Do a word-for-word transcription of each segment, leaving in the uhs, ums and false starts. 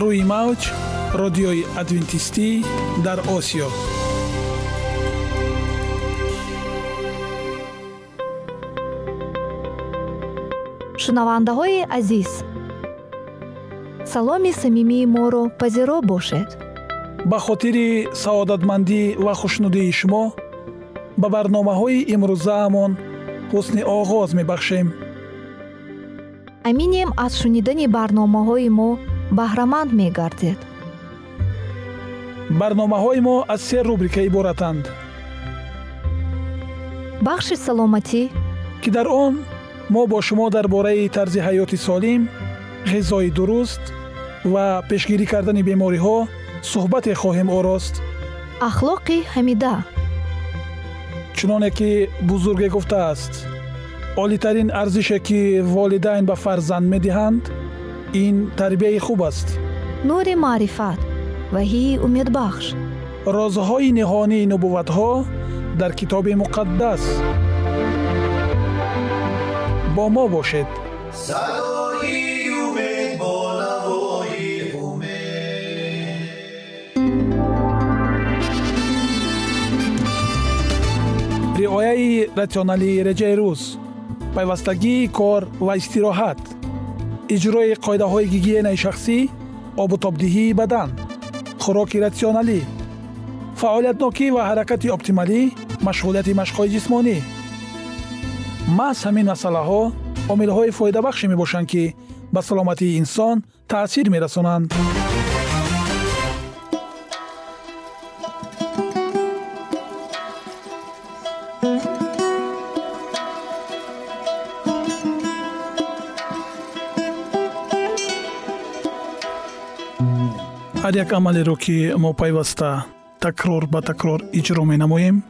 روی موج رادیوی ادوینتیستی در آسیا. шунавандаҳои азиз, саломи самимии моро пазиро бошед. ба хотири саодатмандӣ ва хушнудии шумо ба барномаҳои имрӯзаамон ҳусни оғоз мебахшем. аминем аз шунидани барномаҳои мо баҳраманд мегардед. барномаҳои мо аз се рубрика иборатанд. бахши саломатӣ, ки дар он ما با شما درباره طرز حیات سالم، غذای درست و پیشگیری کردن بیماری‌ها صحبت خواهیم آراست. اخلاق حمیده، چنانه که بزرگ گفته است، عالی‌ترین ارزشی که والدین به فرزند می‌دهند، این تربیت خوب است. نور معرفت و هی امید بخش، رازهای نهانی نبوت‌ها در کتاب مقدس. با ما باشید. صدای امید با نوای امید. رعایه راسیونالی رجای روز، پیوستگی کار و استراحت، اجرای قاعده های گیگینای شخصی، آب و تابدهی بدن، خوراک راسیونالی، فعالیت نوکی و حرکت اپتیمالی، مشغولیت مشق‌های جسمانی. محض همین مسئله‌ها عامل‌های فایده بخش می‌باشند که به سلامتی انسان تأثیر می‌رسانند. هر یک عملی رو که ما پیوسته تکرار به تکرار اجرا می‌نماییم،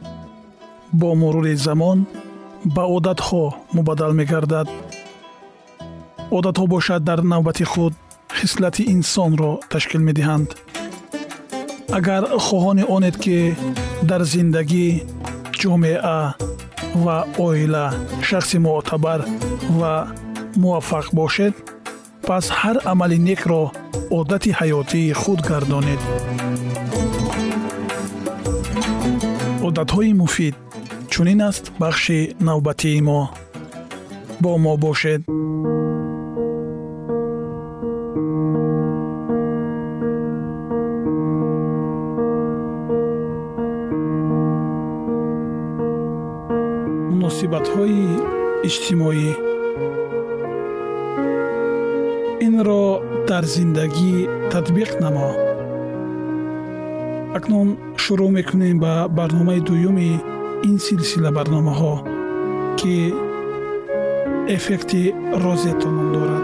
با مرور زمان با عادت‌ها مبدل می‌گردد. عادت‌ها باشد در نوبت خود خصلت انسان را تشکیل می‌دهند. اگر خواهان آنید که در زندگی، جامعه و عائله شخص معتبر و موفق باشد، پس هر عمل نیک را عادت حیاتی خود گردانید. عادت‌های مفید چونین است بخش نوبتی ما. با ما باشد. مناسبت‌های اجتماعی، این را در زندگی تطبیق نما. اکنون شروع میکنیم به برنامه دویومی این سلسله برنامه ها که افکت روزتون نام دارد.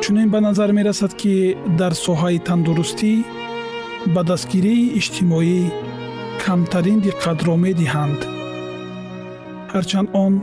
چنین به نظر می رسد که در ساحه تندرستی به دستگیری اجتماعی کمترین دقت را می دهند، هرچند آن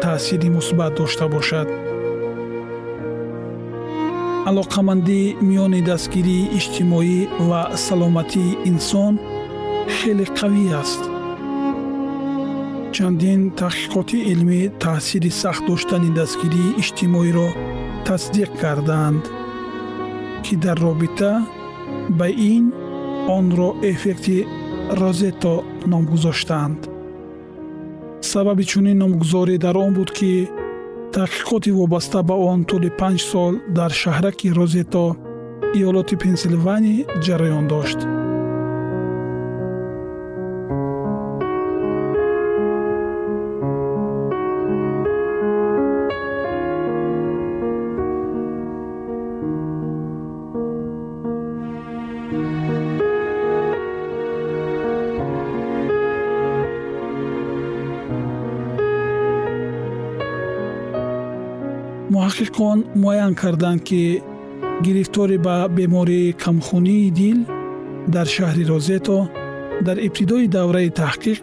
تأثیر مثبت داشته باشد. علاقه‌مندی میان دستگیری اجتماعی و سلامتی انسان خیلی قوی است. چندین تحقیقات علمی تأثیر سخت داشتن دستگیری اجتماعی را تصدیق کردند که در رابطه به این آن را افکت رازتا نام گذاشتند. سبب چنین نامگذاری در آن بود که تحقیقات وابسته به آن طول پنج سال در شهرک رازتا ایالات پنسیلوانی جریان داشت. муҳаққиқон муайян карданд ки гирифторӣ ба бемории камхунии дил дар шаҳри розето дар ибтидои давраи таҳқиқ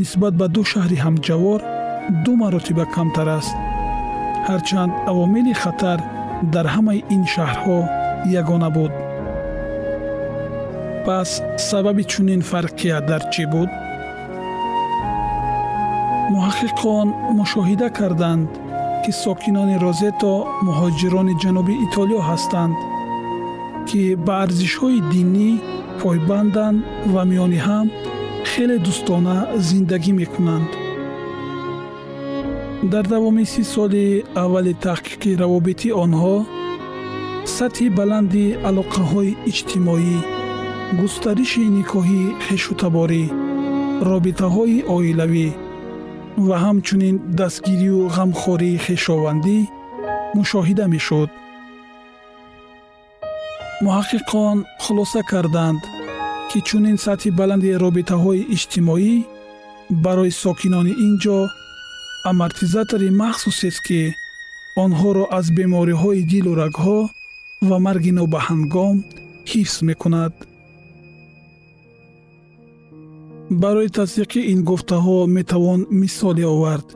нисбат ба ду шаҳри ҳамҷавор ду маротиба камтар аст. ҳарчанд авомили хатар дар ҳамаи ин шаҳрҳо ягона буд. пас сабаби чунин фарқият дар чӣ буд? муҳаққиқон мушоҳида карданд ки сокинони розето муҳоҷирони ҷануби итолиё ҳастанд, ки ба арзишҳои динӣ пойбанданд ва миёни ҳам хеле дӯстона зиндагӣ мекунанд. дар давоми سی соли аввали таҳқиқи равобити онҳо сатҳи баланди алоқаҳои иҷтимоӣ, густариши никоҳи хешутаборӣ, робитаҳои оилавӣ ва ҳамчунин дастгирию ғамхории хешовандӣ мушоҳида мешуд. муҳаққиқон хулоса карданд, ки чунин сатҳи баланди робитаҳои иҷтимоӣ барои сокинони ин ҷо амортизатори махсусест, ки онҳоро аз бемориҳои дилу рагҳо ва марги нобаҳангом ҳифз мекунад. барои тасдиқи ин гуфтаҳо метавон мисоле овард,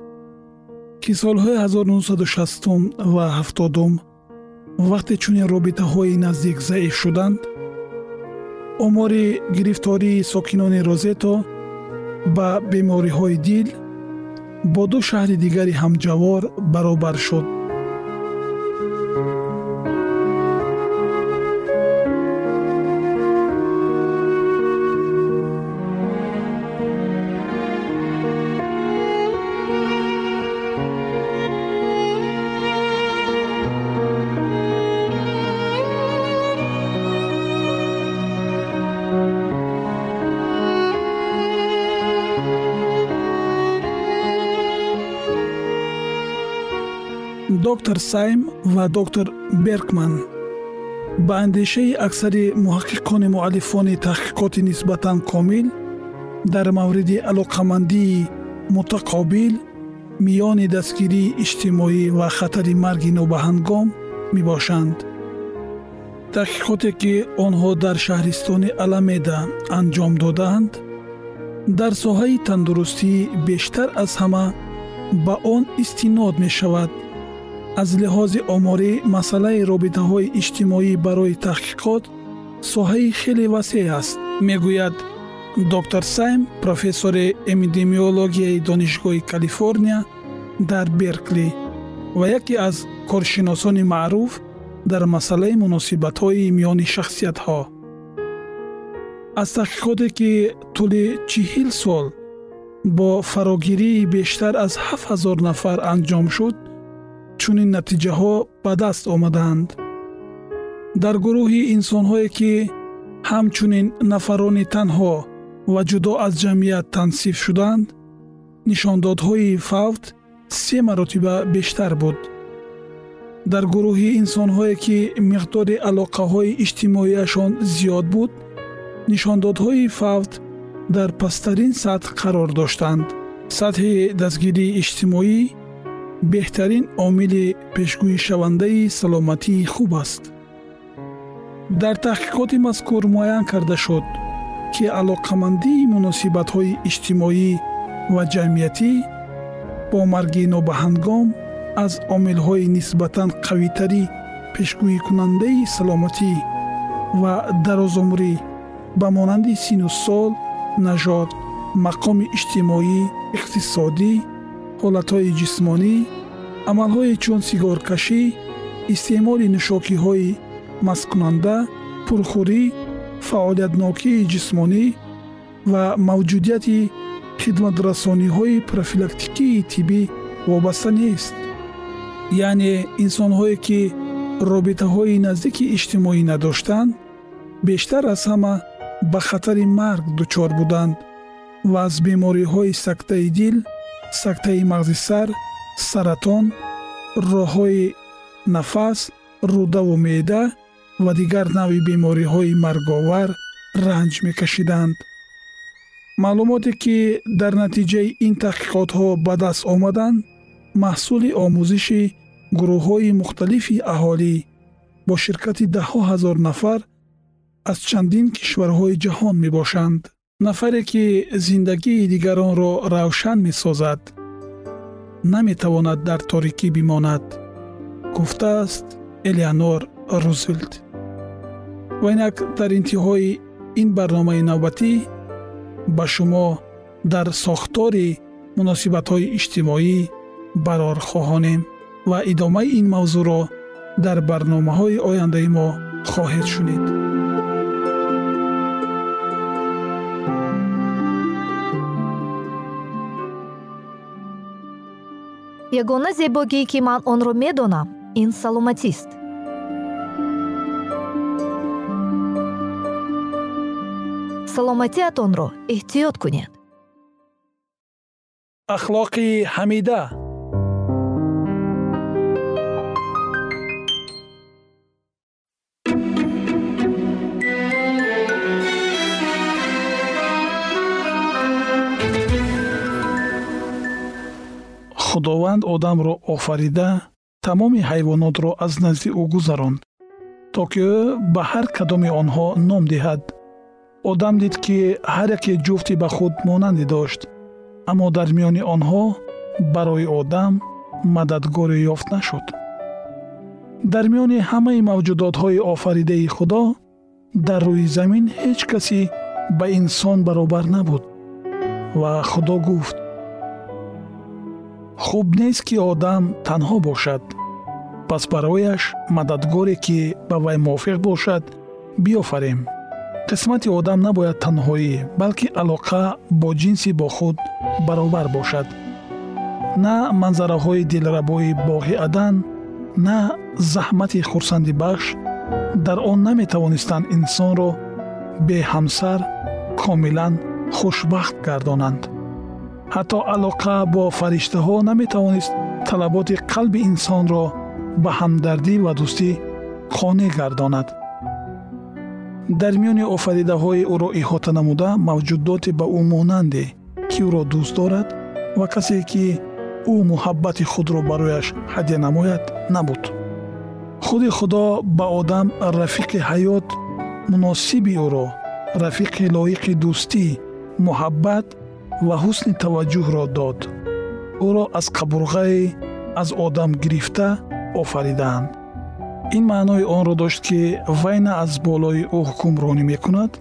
ки солҳои ҳазор нуҳсад шастум ва ҳафтодум вақте чунин робитаҳои наздик заиф шуданд, омори гирифтории сокинони розето ба бемориҳои дил бо ду шаҳри дигари ҳамҷавор баробар шуд. доктор Сайм ва доктор Беркман ба андешаи аксари муҳаққиқони муаллифони таҳқиқоти нисбатан комил дар мавриди алоқамандии мутақобил миёни дастгирии иҷтимоӣ ва хатари марги нобаҳангом мебошанд. таҳқиқоте ки онҳо дар шаҳристони Аламеда анҷом доданд, дар соҳаи тандурустӣ бештар аз ҳама ба он истинод мешавад. аз лиҳози оморӣ масъалаи робитаҳои иҷтимоӣ барои таҳқиқот соҳаи хеле васеъ аст, мегӯяд доктор Сайм, профессори эпидемиологияи донишгоҳи Калифорния дар Беркли ва яке аз коршиносони маъруф дар масъалаи муносибатҳои миёни шахсиятҳо. аз таҳқиқоте ки тӯли чиҳил сол бо фарогирии бештар аз ҳафт ҳазор нафар анҷом шуд, чунин натиҷаҳо ба даст омаданд. дар гурӯҳи инсонҳое ки ҳамчунин нафарони танҳо ва ҷудо аз ҷамъият тавсиф шуданд, нишондодҳои фавт се маротиба бештар буд. дар гурӯҳи инсонҳое ки миқдори алоқаҳои иҷтимоияшон зиёд буд, нишондодҳои фавт дар пасттарин сатҳ қарор доштанд. сатҳи дастгирии иҷтимоӣ беҳтарин омили пешгӯишавандаи саломатии хуб аст. дар таҳқиқоти мазкур муайян карда шуд, ки алоқамандии муносибатҳои иҷтимоӣ ва ҷамъиятӣ бо марги нобаҳангом аз омилҳои нисбатан қавитари пешгӯикунандаи саломатӣ ва дарозумрӣ ба монанди сину сол, нажод, мақоми иҷтимоӣ, иқтисодӣ, ҳолатҳои ҷисмонӣ, амалҳои чун сигоркашӣ, истеъмоли нӯшокиҳои масткунанда, пурхӯрӣ, фаъолиятнокии ҷисмонӣ ва мавҷудияти хидматрасониҳои профилактикии тиббӣ вобаста нест. яъне инсонҳое ки робитаҳои наздики иҷтимоӣ надоштанд, бештар аз ҳама ба хатари марг дучор буданд ва аз бемориҳои сактаи дил, сактаи мағзи сар, саратон, роҳҳои нафас, рӯдаву меъда ва дигар навъи бемориҳои марговар ранҷ мекашиданд. маълумоте ки дар натиҷаи ин таҳқиқотҳо ба даст омаданд, маҳсули омӯзиши гурӯҳҳои мухталифи аҳолӣ бо ширкати даҳҳо ҳазор нафар аз чандин кишварҳои ҷаҳон мебошанд. нафаре ки зиндагии дигаронро равшан месозад, наметавонад дар торикӣ бимонад, гуфтааст Элеонор Рузвельт. ва инак дар интиҳои ин барномаи навбатӣ ба шумо дар сохтори муносибатҳои иҷтимоӣ барор хоҳонем ва идомаи ин мавзӯъро дар барномаҳои ояндаи мо хоҳед шунид. ягона зебогие ки ман онро медонам ин саломатист. саломатиатонро эҳтиёт кунед. اخلاقی حمیده. خداوند آدم‌ро آفریده تمام حیوانات را از نزد او گذراند تا که او به هر کدام آنها نام دهد. آدم دید که هر یک جفتی به خود مانندی داشت، اما در میان آنها برای آدم مددگاری یافت نشد. در میان همه موجودات های آفریده خدا در روی زمین هیچ کسی با انسان برابر نبود و خدا گفت خوب نیست که آدم تنها باشد، پس برایش مددگاری که با وی موافق باشد بیافریم. قسمت آدم نباید تنهایی بلکه علاقه با جنسی با خود برابر باشد. نه منظره های دلربای باغ عدن، نه زحمت خورسندی بخش در آن نمی توانستند انسان را به همسر کاملا خوشبخت گردانند. حتی علاقه با فرشته ها نمی توانست طلبات قلب انسان را به همدردی و دوستی خانه گرداند. در میان آفریده های او را احاطه نموده موجودات به او ماننده که او را دوست دارد و کسی که او محبت خود را برایش هدیه نماید نبود. خود خدا به آدم رفیق حیات مناسبی او را، رفیق لایق دوستی، محبت و حسن توجه را داد. او را از قبرغه از آدم گرفته آفریدند. این معنای آن را داشت که وی نه از بالای او حکمرانی می کند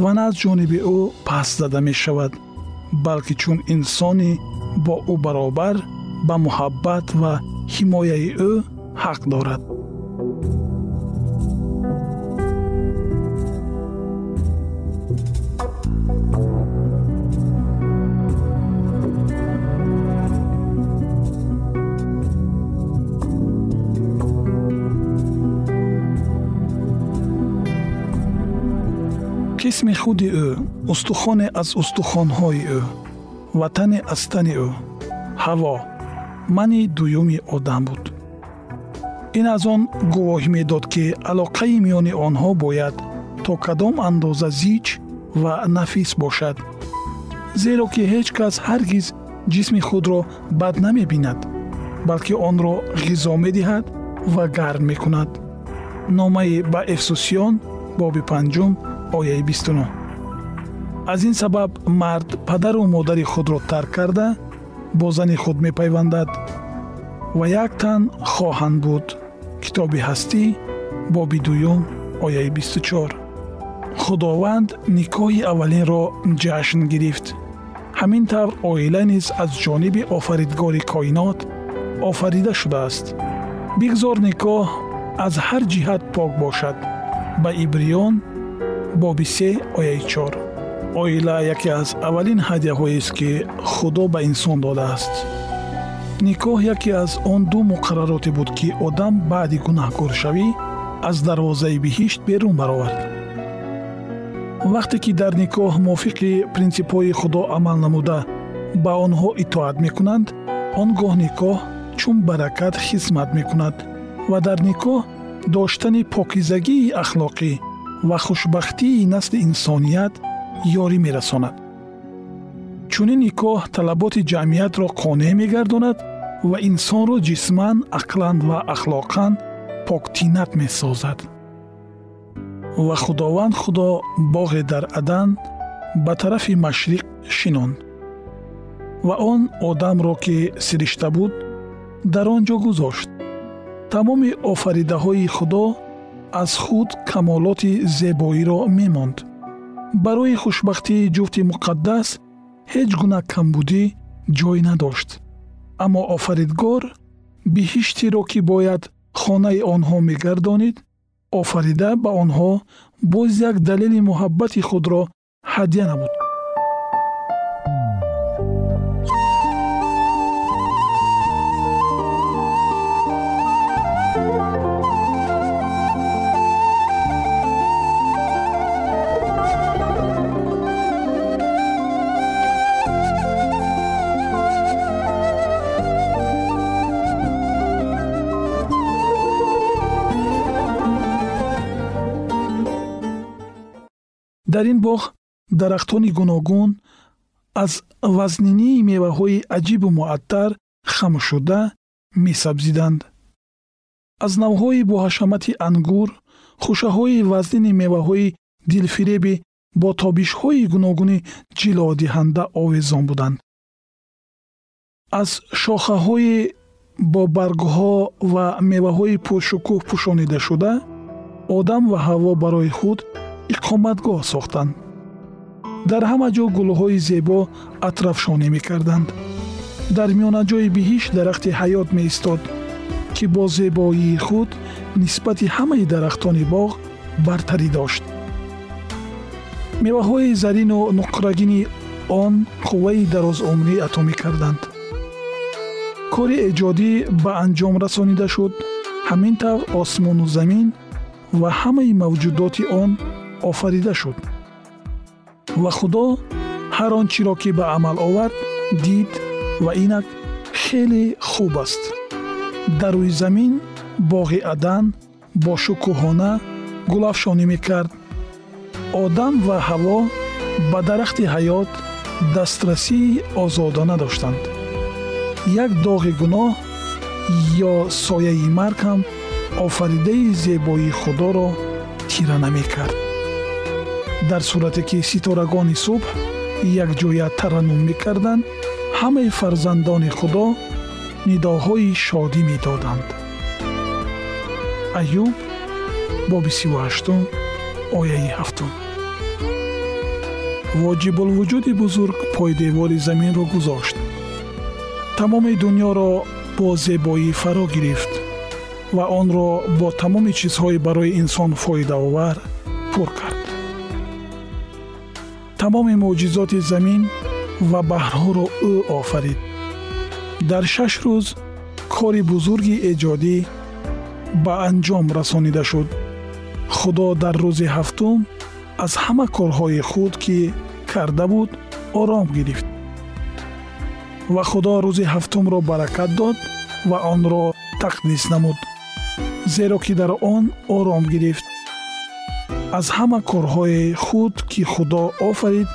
و نه از جانب او پس زده می شود، بلکه چون انسانی با او برابر به محبت و حمایه او حق دارد. اسم خود او، استخوان از استخوان‌های او، وطن از تن او، هوا، من دویومی آدم بود. این از آن گواهی می‌داد که علاقه میان آنها باید تا کدام اندازه زیچ و نفیس باشد، زیرا که هیچ کس هرگز جسم خود را بد نمی‌بیند، بلکه آن را غذا می‌دهد و گرم می‌کند. نامه به افسوسیان باب پنجم آیه بیست و نه. از این سبب مرد پدر و مادر خود را ترک کرده با زن خود می پیوندد و یک تن خواهند بود. کتاب هستی باب دوم آیه بیست و چهار. خداوند نکاح اولین را جشن گرفت. همین طور عائله نیز از جانب آفریدگار کائنات آفریده شده است. بگذار نکاح از هر جهت پاک باشد. به عبریان باب سه آیه چهار. عائله یکی از اولین هدیه‌هایی است که خدا به انسان داده است. نکاح یکی از آن دو مقرراتی بود که آدم بعد گناهکار شوی از دروازه بهشت بیرون برآورد. وقتی که در نکاح موافق پرینسیپ‌های خدا عمل نموده به آنها اطاعت می‌کنند، آنگاه نکاح چون برکت خدمت می‌کند و در نکاح داشتن پاکیزگی اخلاقی و خوشبختی نسل انسانیت یاری می رساند. چون نکاح طلبات جمعیت را قانع می گرداند و انسان‌ро ҷисман, ақлан ва ахлоқан поктинат месозад. و خداوند خدا باغی در عدن به طرف مشرق شناند و آن آدم را که سرشته بود در آنجا گذاشت. تمام آفریده های خدا از خود کمالات زیبایی را میماند. برای خوشبختی جفت مقدس هیچ گونه کمبودی جای نداشت، اما آفریدگار بهشتی را که باید خانه آنها میگردانید آفریده به آنها باز یک دلیل محبت خود را هدیه نمود. در این باغ درختان گوناگون از وزنینی میوه‌های عجیب و معطر خم شده می‌سبزیدند. از نوهای با حشمت انگور، خوشه‌های وزنین میوه‌های دلفریب با تابش‌های گوناگون جلا دهنده آویزان بودند. از شاخه‌های با برگ‌ها و میوه‌های پرشکوه پوشانیده شده، آدم و هوا برای خود اقامتگاه ساختند. در همه جا گل‌های زیبا اطرافشانی می‌کردند. در میان جای بهشت درخت حیات می‌ایستاد که با زیبایی خود نسبت همه درختان باغ برتری داشت. میوه‌های زرین و نقره‌گین آن قوه دراز عمری عطا می‌کردند. کار ایجادی به انجام رسانیده شد. همینطور آسمان و زمین و همه موجودات آن آفریده شد و خدا هر آنچه را که به عمل آورد دید و اینک خیلی خوب است. در روی زمین باغ عدن با شکوهانه گل افشانی میکرد. آدم و هوا به درخت حیات دسترسی آزادانه داشتند. یک داغ گناه یا سایه مرگ هم آفریده زیبایی خدا را تیره نمیکرد. در صورتی که ستارگان صبح یک جویا ترنم می‌کردند، همه فرزندان خدا نداهای شادی می‌دادند. ایوب باب سی و هشت آیه هفت. واجب الوجود بزرگ پای دیوار زمین را گذاشت. تمام دنیا را با زیبایی فرا گرفت و آن را با تمام چیزهای برای انسان فایده آور پر کرد. تمام معجزات زمین و بحرها را او آفرید. در شش روز کار بزرگ ایجادی به انجام رسانیده شد. خدا در روز هفتم از همه کارهای خود که کرده بود آرام گرفت. و خدا روز هفتم را برکت داد و آن را تقدیس نمود، زیرا که در آن آرام گرفت از همه کارهای خود که خدا آفرید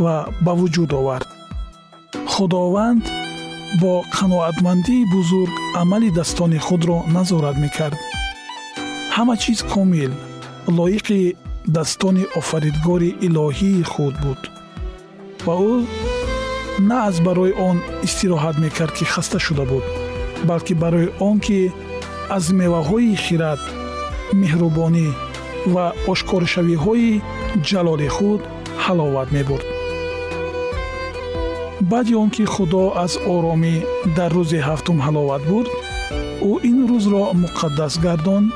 و به وجود آورد. خداوند با قناعتمندی بزرگ عمل دستان خود را نظارت میکرد. همه چیز کامل لایق دستان آفریدگار الهی خود بود و او نه از برای آن استراحت میکرد که خسته شده بود، بلکه برای آن که از میوه‌های خیرات، مهربانی و آشکارشوی‌های جلال خود حلاوت می‌برد. بعد از آنکه خدا از آرامی در روز هفتم حلاوت برد، او این روز را مقدس گرداند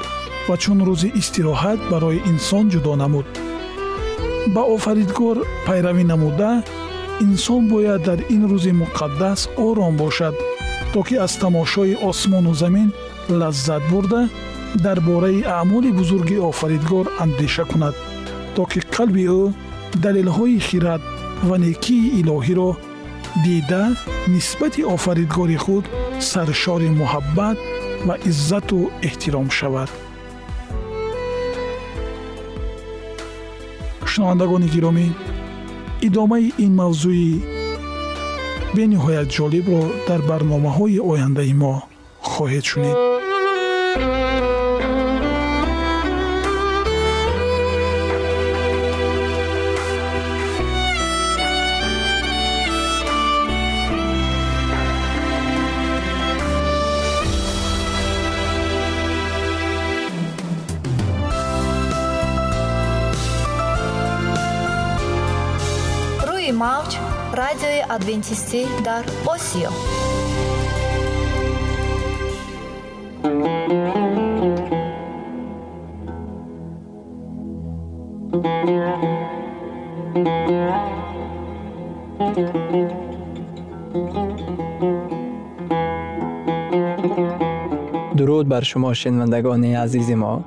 و چون روز استراحت برای انسان جدا نمود. با آفریدگار پیروی نموده، انسان باید در این روز مقدس آرام باشد تا که از تماشای آسمان و زمین لذت برده درباره اعمال بزرگ آفریدگار اندیشه کند، تا که قلب او دلیل‌های خیرات و نیکی الهی را دیده نسبت آفریدگار خود سرشار محبت و عزت و احترام شود. شنوندگان گرامی، ادامه این موضوعی бениҳоят ҷолибро дар барномаҳои ояндаи мо хоҳед шунид. Мауч, радиои адвентисти дар Осио. درود بر شما شنوندگان عزیز ما.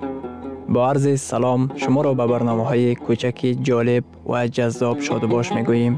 با عرض سلام شما را به برنامه‌های کوچک جالب و جذاب شادباش می‌گوییم.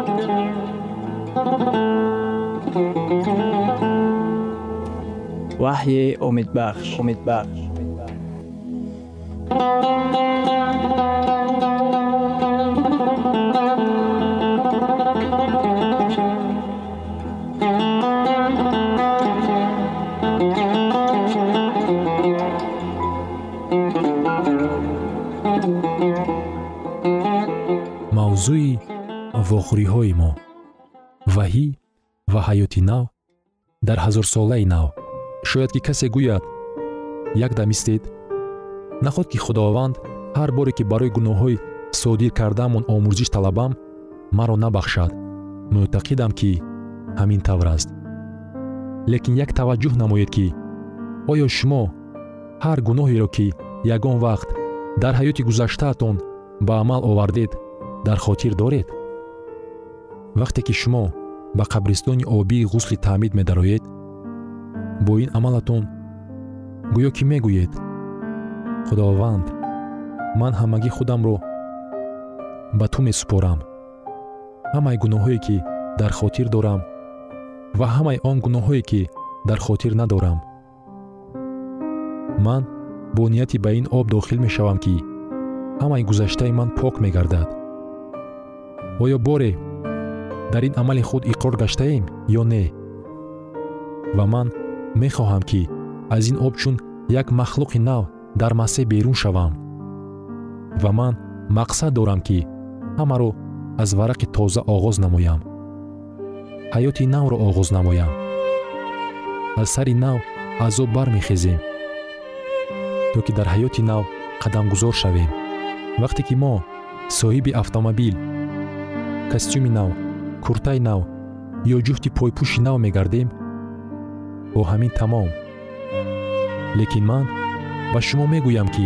وحی امیدبخش. امیدبخش. موضوع واخوری‌های ما وحی و حیاتی نو در هزار ساله نو. شاید که کسی گوید یک دم استید، نخواد که خداوند هر باری که برای گناه‌های صادیر کردمون آمرزش طلبم مرا نبخشد. معتقدم که همین طور است، لیکن یک توجه نمایید که آیا شما هر گناهی را که یگان وقت در حیات گذشته‌تون به عمل آوردید در خاطر دارید؟ وقتی که شما به قبرستان آبی غسل تعمید می درآیید، با این عملتون گویا که می گویید خداوند من همگی خودم رو به تو می سپارم، همه گناهایی که در خاطر دارم و همه آن گناهایی که در خاطر ندارم. من با نیتی به این آب داخل می شوم که همه گذشته من پاک می گردد. آیا باره در این عمل خود اقرار داشته ایم یا نه؟ و من می خواهم که از این آب چون یک مخلوق نو در مسیح بیرون شوم، و من مقصد دارم که همه رو از ورق تازه آغاز نمایم، حیات نو رو آغاز نمایم. از سر نو از آب بر می خیزیم تا که در حیات نو قدم گذار شویم. وقتی که ما صاحب اتومبیل، کاستیوم نو، کورتای نو یا جفت پایپوش نو میگردیم، با همین تمام. لیکن من به شما میگویم که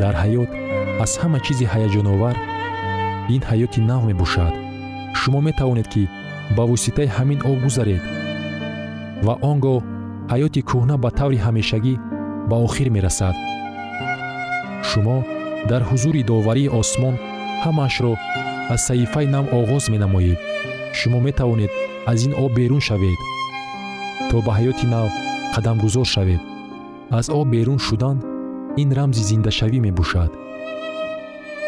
در حیات از همه چیز هیجان آور این حیات نو میباشد. شما میتوانید که با واسطه همین آب گذرید و آنگاه حیات کهنه به طور همیشگی به آخر میرسد. شما در حضور داوری آسمان همش را از صحیفه نو آغاز می نمایید. شما می توانید از این آب بیرون شوید تا به حیات نو قدم گذار شوید. از آب بیرون شدن این رمز زنده شوی می باشد.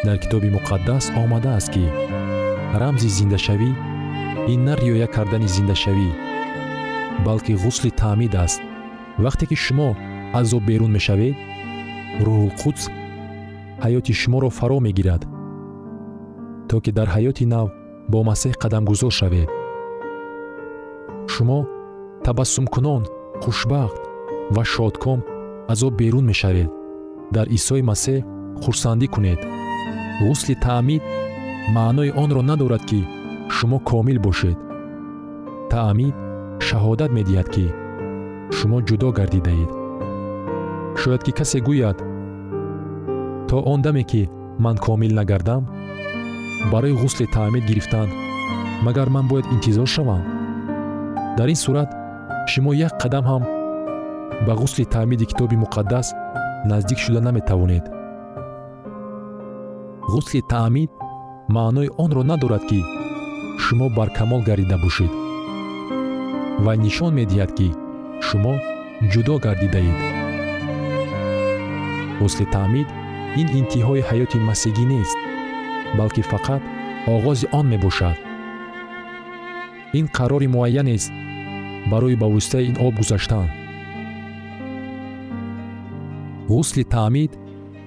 در کتاب مقدس آمده است که رمز زنده شوی این نه ریایه کردن زنده شوی، بلکه غسل تعمید است. وقتی که شما از آب بیرون می شوید، روح القدس حیات شما را فرا می گیرد تا که در حیات نو با مسیح قدم گذار شوید. شما تبسم کنان، خوشبخت و شادکام از آب بیرون می شوید. در عیسی مسیح خرسندی کنید. غسل تعمید معنای آن را ندارد که شما کامل باشید. تعمید شهادت می دهد که شما جدا گردیده اید. شاید که کسی گوید تا آن دمی که من کامل نگردم برای غسل تعمید گرفتن مگر من باید انتظار شوم؟ در این صورت شما یک قدم هم به غسل تعمید کتاب مقدس نزدیک شده نمیتوانید. غسل تعمید معنای آن را ندارد که شما بر کمال گردیده باشید و نشان میدهد که شما جدا گردیده اید. غسل تعمید این انتهای حیات مسیحی نیست، بلکه فقط آغاز آن میباشد. این قرار معین است برای به وسیله این آب گذشتن. غسل تعمید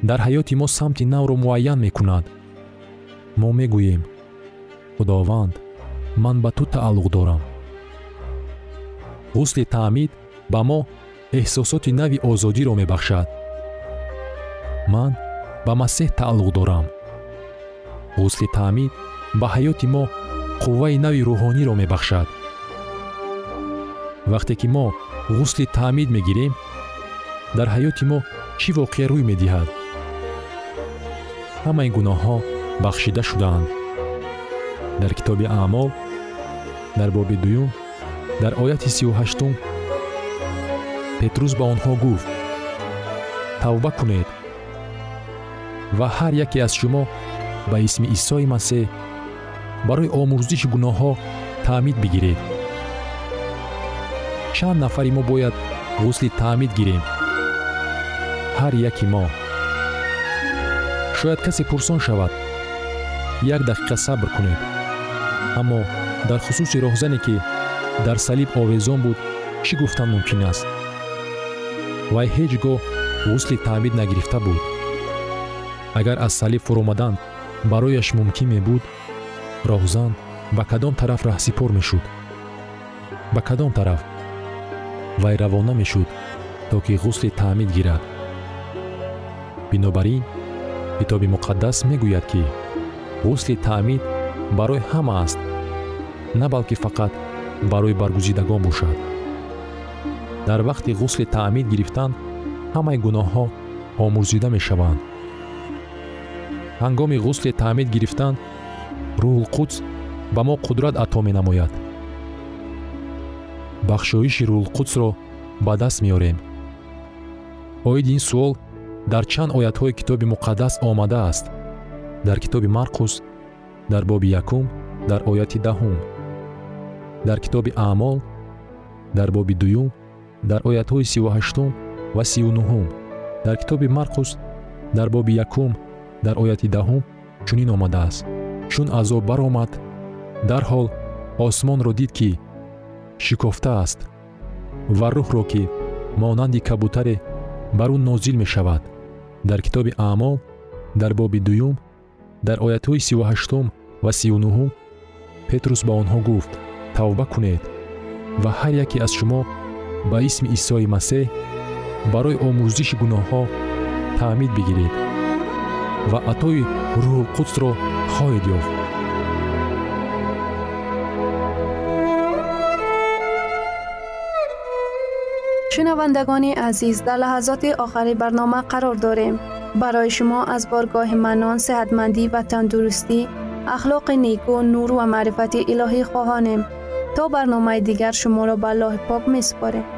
در حیات ما سمت نو را معین میکند. ما میگوییم خداوند من به تو تعلق دارم. غسل تعمید به ما احساسات نوی آزادی را میبخشد. من به مسیح تعلق دارم. غسل تعمید به حیات ما قوه نوی روحانی را میبخشد. وقتی که ما غسل تعمید میگیریم در حیات ما چی واقعه روی میدهد؟ همه این گناه ها بخشیده شدند. در کتاب اعمال در باب دوم در آیت سی و هشتم پتروس به آنها گفت توبه کنید و هر یکی از شما به اسم عیسی مسیح برای آمرزش گناه ها تعمید بگیرید. چند نفری ما باید غسل تعمید گیریم؟ هر یکی ما. شاید کسی پرسان شود یک دقیقه صبر کنید، اما در خصوص راهزنی که در صلیب آویزان بود چی گفتن ممکن است؟ وی هیچگاه غسل تعمید نگرفته بود. اگر از صلیب فرو آمدن برایش ممکن می بود، راهزن به کدام طرف رهسپار می شد؟ به کدام طرف؟ وی روانه می شد تا که غسل تعمید گیرد. بنابراین کتاب مقدس می گوید که غسل تعمید برای همه است، نه بلکه فقط برای برگزیدگان باشد. در وقت غسل تعمید گرفتن همه گناه ها آمرزیده می شوند. هنگام غسل تعمید گرفتن روح القدس به ما قدرت عطا می نماید. بخشایش روح القدس را به دست می آوریم. آید این سوال در چند آیت های کتاب مقدس آمده است. در کتاب مرقس در باب یکم در آیت دهم، در کتاب اعمال در باب دوم در آیت های سی و هشتم و سی و نهم، در کتاب مرقس در باب یکم در آیت دهم چنین آمده است: چون عذاب برآمد در حال آسمان را دید که شکفته است و روح را که مانند کبوتر بر او نازل می شود. در کتاب اعمال در باب دوم در آیت های سی و هشتم و سی و نهم پتروس به آنها گفت توبه کنید و هر یکی از شما به اسم عیسی مسیح برای آمرزش گناه ها تعمید بگیرید و عطای روح القدس را خواهید یافت. شنوندگان عزیز، در لحظات آخری برنامه قرار داریم. برای شما از بارگاه منان، صحتمندی و تندرستی، اخلاق نیکو، نور و معرفت الهی خواهانیم. تا برنامه دیگر شما را به الله پاک می‌سپاریم.